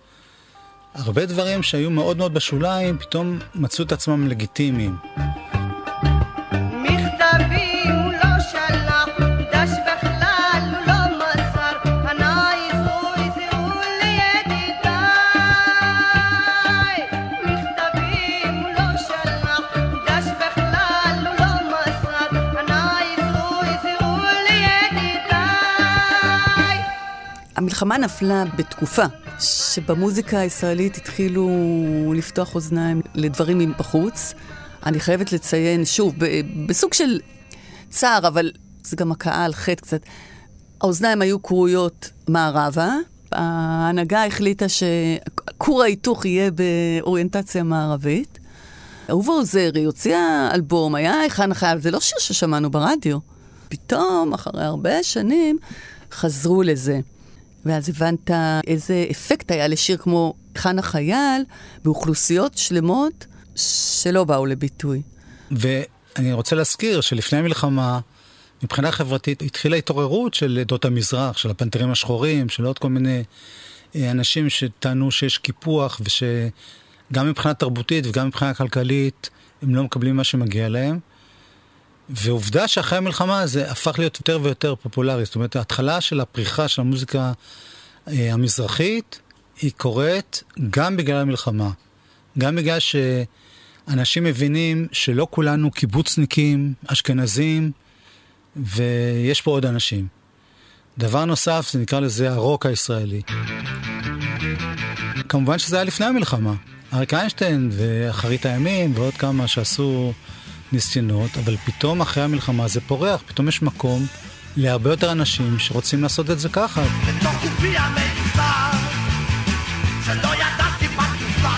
הרבה דברים שהיו מאוד מאוד בשוליים, פתאום מצאו את עצמם לגיטימיים. מכתבים הוא לא שלח, דש בכלל הוא לא מסר, ענה איזוי זיהו לידידיי. מכתבים הוא לא שלח, דש בכלל הוא לא מסר, ענה איזוי זיהו לידידיי. המלחמה נפלה בתקופה שבמוזיקה הישראלית התחילו לפתוח אוזניים לדברים מבחוץ. אני חייבת לציין שוב, בסוג של צער, אבל זה גם הקהל חטא קצת. האוזניים היו קרויות מערבה. ההנהגה החליטה שכור ההיתוך יהיה באוריינטציה מערבית. אהובה עוזרי הוציאה אלבום, היה איכן החייל, זה לא שיר ששמענו ברדיו. פתאום, אחרי הרבה שנים, חזרו לזה. ואז הבנת איזה אפקט היה לשיר כמו חנה חייל באוכלוסיות שלמות שלא באו לביטוי. ואני רוצה להזכיר שלפני המלחמה, מבחינה חברתית, התחילה התעוררות של עדות המזרח, של הפנתרים השחורים, של עוד כל מיני אנשים שטענו שיש קיפוח, ושגם מבחינה תרבותית וגם מבחינה כלכלית הם לא מקבלים מה שמגיע להם. ועובדה שאחרי המלחמה זה הפך להיות יותר ויותר פופולרי. זאת אומרת, ההתחלה של הפריחה של המוזיקה המזרחית היא קורית גם בגלל המלחמה. גם בגלל שאנשים מבינים שלא כולנו קיבוצניקים, אשכנזים, ויש פה עוד אנשים. דבר נוסף, זה נקרא לזה הרוק הישראלי. כמובן שזה היה לפני המלחמה. אריק איינשטיין ואחרית הימים ועוד כמה שעשו ניסיונות, אבל פתאום אחרי המלחמה זה פורח, פתאום יש מקום להרבה יותר אנשים שרוצים לעשות את זה ככה. בתוך גופי המיוסר, שלא ידעתי בתקופה,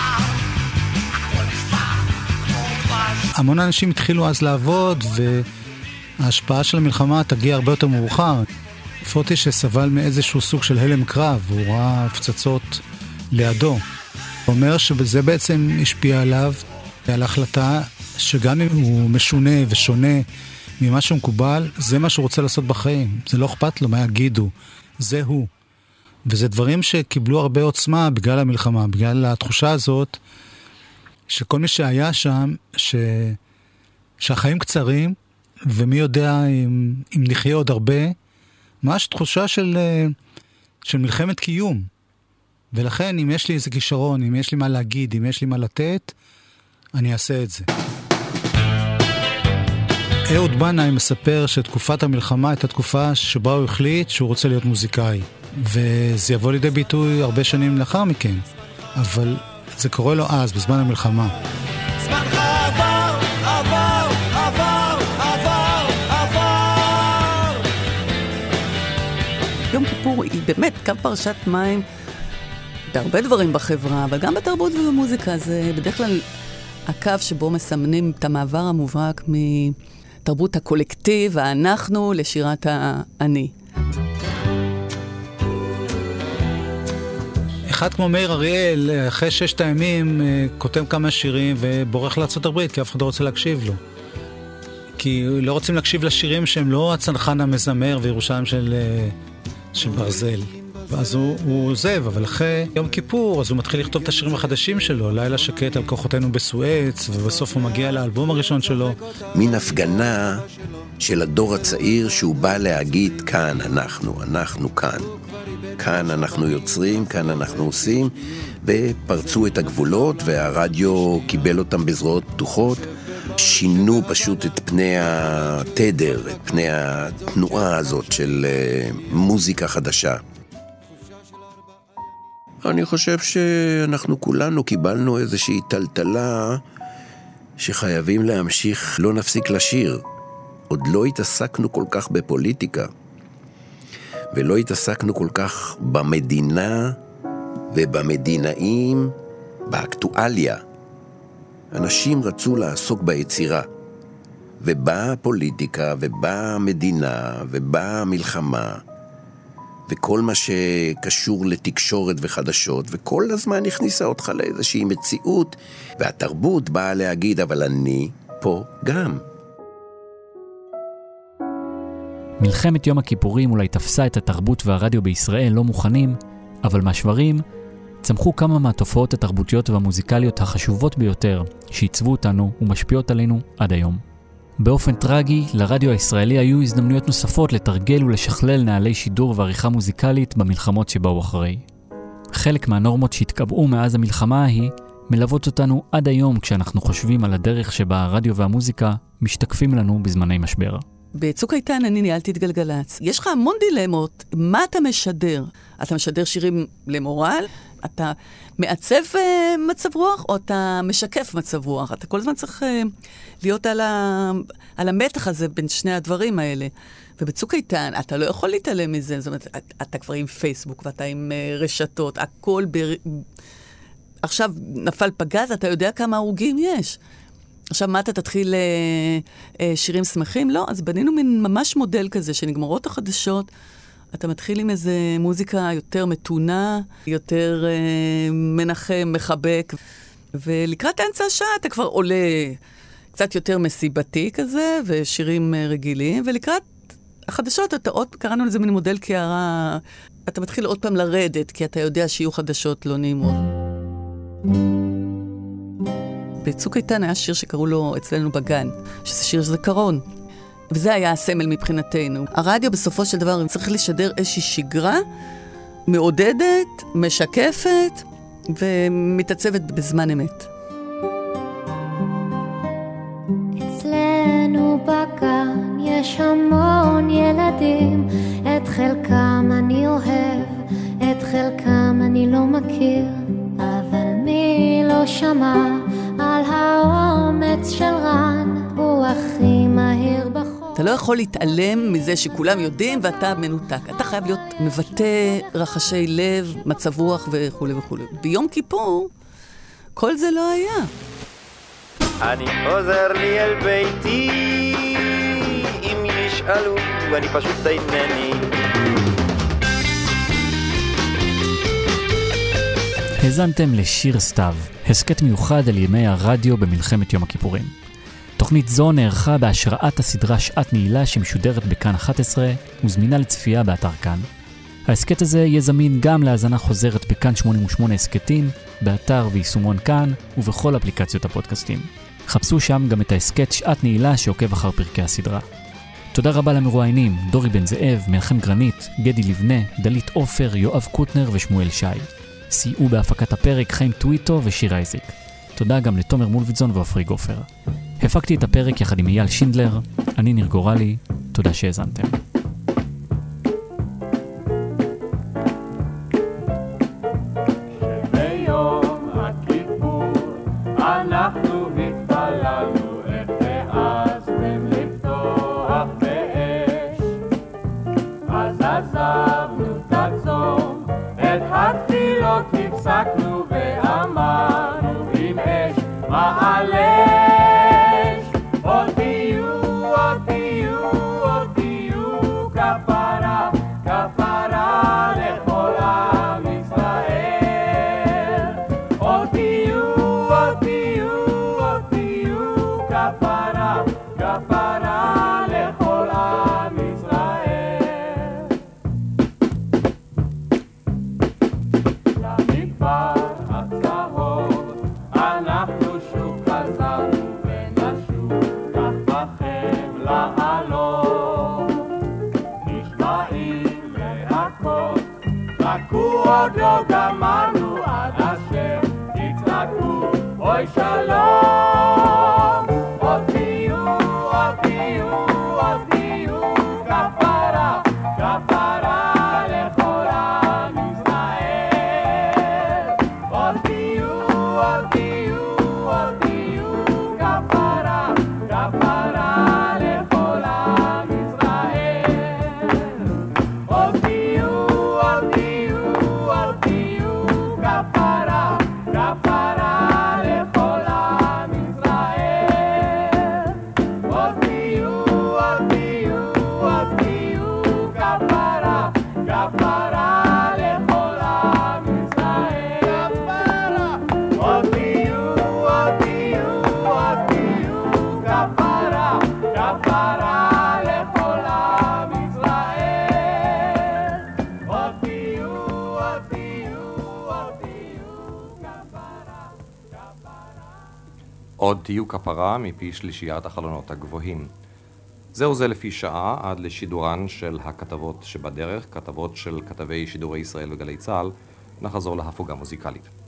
הכל נשמע כמו פש. המון אנשים התחילו אז לעבוד, וההשפעה של המלחמה תגיע הרבה יותר מאוחר. פוטי שסבל מאיזשהו סוג של הלם קרב, הוא ראה פצצות לידו. הוא אומר שזה בעצם השפיע עליו, על ההחלטה שגם אם הוא משונה ושונה ממה שהוא מקובל, זה מה שהוא רוצה לעשות בחיים. זה לא אכפת לו מה יגידו, זה הוא. וזה דברים שקיבלו הרבה עוצמה בגלל המלחמה, בגלל התחושה הזאת, שכל מי שהיה שם, שהחיים קצרים, ומי יודע אם נחיה עוד הרבה, ממש תחושה של מלחמת קיום. ולכן, אם יש לי איזה כישרון, אם יש לי מה להגיד, אם יש לי מה לתת, אני אעשה את זה. אהוד בנאי מספר שתקופת המלחמה הייתה תקופה שבה הוא החליט שהוא רוצה להיות מוזיקאי. וזה יבוא לידי ביטוי הרבה שנים לאחר מכן. אבל זה קורה לו אז, בזמן המלחמה. זמנך עבר, עבר, עבר, עבר, עבר. יום כיפור היא באמת קו פרשת מים בהרבה דברים בחברה, אבל גם בתרבות ובמוזיקה. זה בדרך כלל הקו שבו מסמנים את המעבר המובהק מתרבות הקולקטיב, האנחנו, לשירת האני. אחד כמו מאיר אריאל, אחרי 6 ימים, כותב כמה שירים ובורח לארצות הברית, כי אף אחד לא רוצה להקשיב לו. כי לא רוצים להקשיב לשירים שהם לא הצנחן המזמר וירושלים של ברזל. אז הוא עוזב, אבל אחרי יום כיפור, אז הוא מתחיל לכתוב את השירים החדשים שלו, לילה שקט על כוחותינו בסואץ, ובסוף הוא מגיע לאלבום הראשון שלו. מין הפגנה של הדור הצעיר שהוא בא להגיד, כאן אנחנו, אנחנו כאן. כאן אנחנו יוצרים, כאן אנחנו עושים, ופרצו את הגבולות, והרדיו קיבל אותם בזרועות פתוחות, שינו פשוט את פני התדר, את פני התנועה הזאת של מוזיקה חדשה. אני חושב שאנחנו כולנו קיבלנו איזושהי טלטלה שחייבים להמשיך, לא נפסיק לשיר. עוד לא התעסקנו כל כך בפוליטיקה, ולא התעסקנו כל כך במדינה ובמדינאים, באקטואליה. אנשים רצו לעסוק ביצירה, ובאה הפוליטיקה, ובאה המדינה, ובאה המלחמה, וכל מה שקשור לתקשורת וחדשות, וכל הזמן הכניסה אותך לאיזושהי מציאות, והתרבות באה להגיד, אבל אני פה גם. מלחמת יום הכיפורים אולי תפסה את התרבות והרדיו בישראל לא מוכנים, אבל מהשברים צמחו כמה מהתופעות התרבותיות והמוזיקליות החשובות ביותר, שעיצבו אותנו ומשפיעות עלינו עד היום. באופן טרגי, לרדיו הישראלי היו הזדמנויות נוספות לתרגל ולשכלל נעלי שידור ועריכה מוזיקלית במלחמות שבאו אחרי. חלק מהנורמות שהתקבעו מאז המלחמה ההיא מלוות אותנו עד היום כשאנחנו חושבים על הדרך שבה הרדיו והמוזיקה משתקפים לנו בזמני משבר. בצוק איתן אני ניהלתי את גלגלצ. יש לך המון דילמות. מה אתה משדר? אתה משדר שירים למורל? אתה מעצב מצב רוח, או אתה משקף מצב רוח? אתה כל הזמן צריך להיות על המתח הזה בין שני הדברים האלה. ובצוק איתן, אתה לא יכול להתעלם מזה. זאת אומרת, אתה כבר עם פייסבוק, ואתה עם רשתות, הכל... עכשיו נפל פגז, אתה יודע כמה הרוגים יש. עכשיו, מה אתה תתחיל שירים שמחים? לא, אז בנינו מין ממש מודל כזה, שנגמרות החדשות, אתה מתחיל עם איזו מוזיקה יותר מתונה, יותר מנחם, מחבק, ולקראת האמצע השעה אתה כבר עולה קצת יותר מסיבתי כזה, ושירים רגילים, ולקראת החדשות אתה עוד, קראנו לזה מין מודל קערה, אתה מתחיל עוד פעם לרדת, כי אתה יודע שיהיו חדשות לא נעימות. בצוק איתן היה שיר שקראו לו אצלנו בגן, שזה שיר זיכרון. וזה היה הסמל מבחינתנו. הרדיו בסופו של דבר צריך לשדר איזושהי שגרה מעודדת, משקפת ומתעצבת בזמן אמת. אצלנו בגן יש המון ילדים, את חלקם אני אוהב, את חלקם אני לא מכיר, אבל מי לא שמע על האומץ של רן, הוא הכי מהיר בחור. אתה לא יכול להתעלם מזה שכולם יודעים ואתה מנותק. אתה חייב להיות מבטא רחשי לב, מצב רוח וכו' וכו'. ביום כיפור, כל זה לא היה. אני עוזר לי אל ביתי, אם ישאלו, אני פשוט אינני. הזנתם לשיר סתיו, הסקט מיוחד על ימי הרדיו במלחמת יום הכיפורים. תוכנית זו נערכה בהשראת הסדרה שעת נעילה שמשודרת בכאן 11 וזמינה לצפייה באתר כאן. ההסקט הזה יהיה זמין גם להאזנה חוזרת בכאן 88 הסקטים, באתר ויישומון כאן ובכל אפליקציות הפודקאסטים. חפשו שם גם את ההסקט שעת נעילה שעוקב אחר פרקי הסדרה. תודה רבה למרואיינים, דורי בן זאב, מנחם גרנית, גדי לבנה, דלית אופר, יואב קוטנר ושמואל שי. סייעו בהפקת הפרק חיים טוויטו ושירה איזיק. תודה גם לתומר מולביטזון ואופרי גופר. הפקתי את הפרק יחד עם אייל שינדלר, אני ניר גורלי, תודה שהאזנתם. עוד תהיו כפרה מפי שלישיית החלונות הגבוהים. זהו זה לפי שעה עד לשידורן של הכתבות שבדרך, כתבות של כתבי שידורי ישראל וגלי צה"ל, נחזור להפוגה מוזיקלית.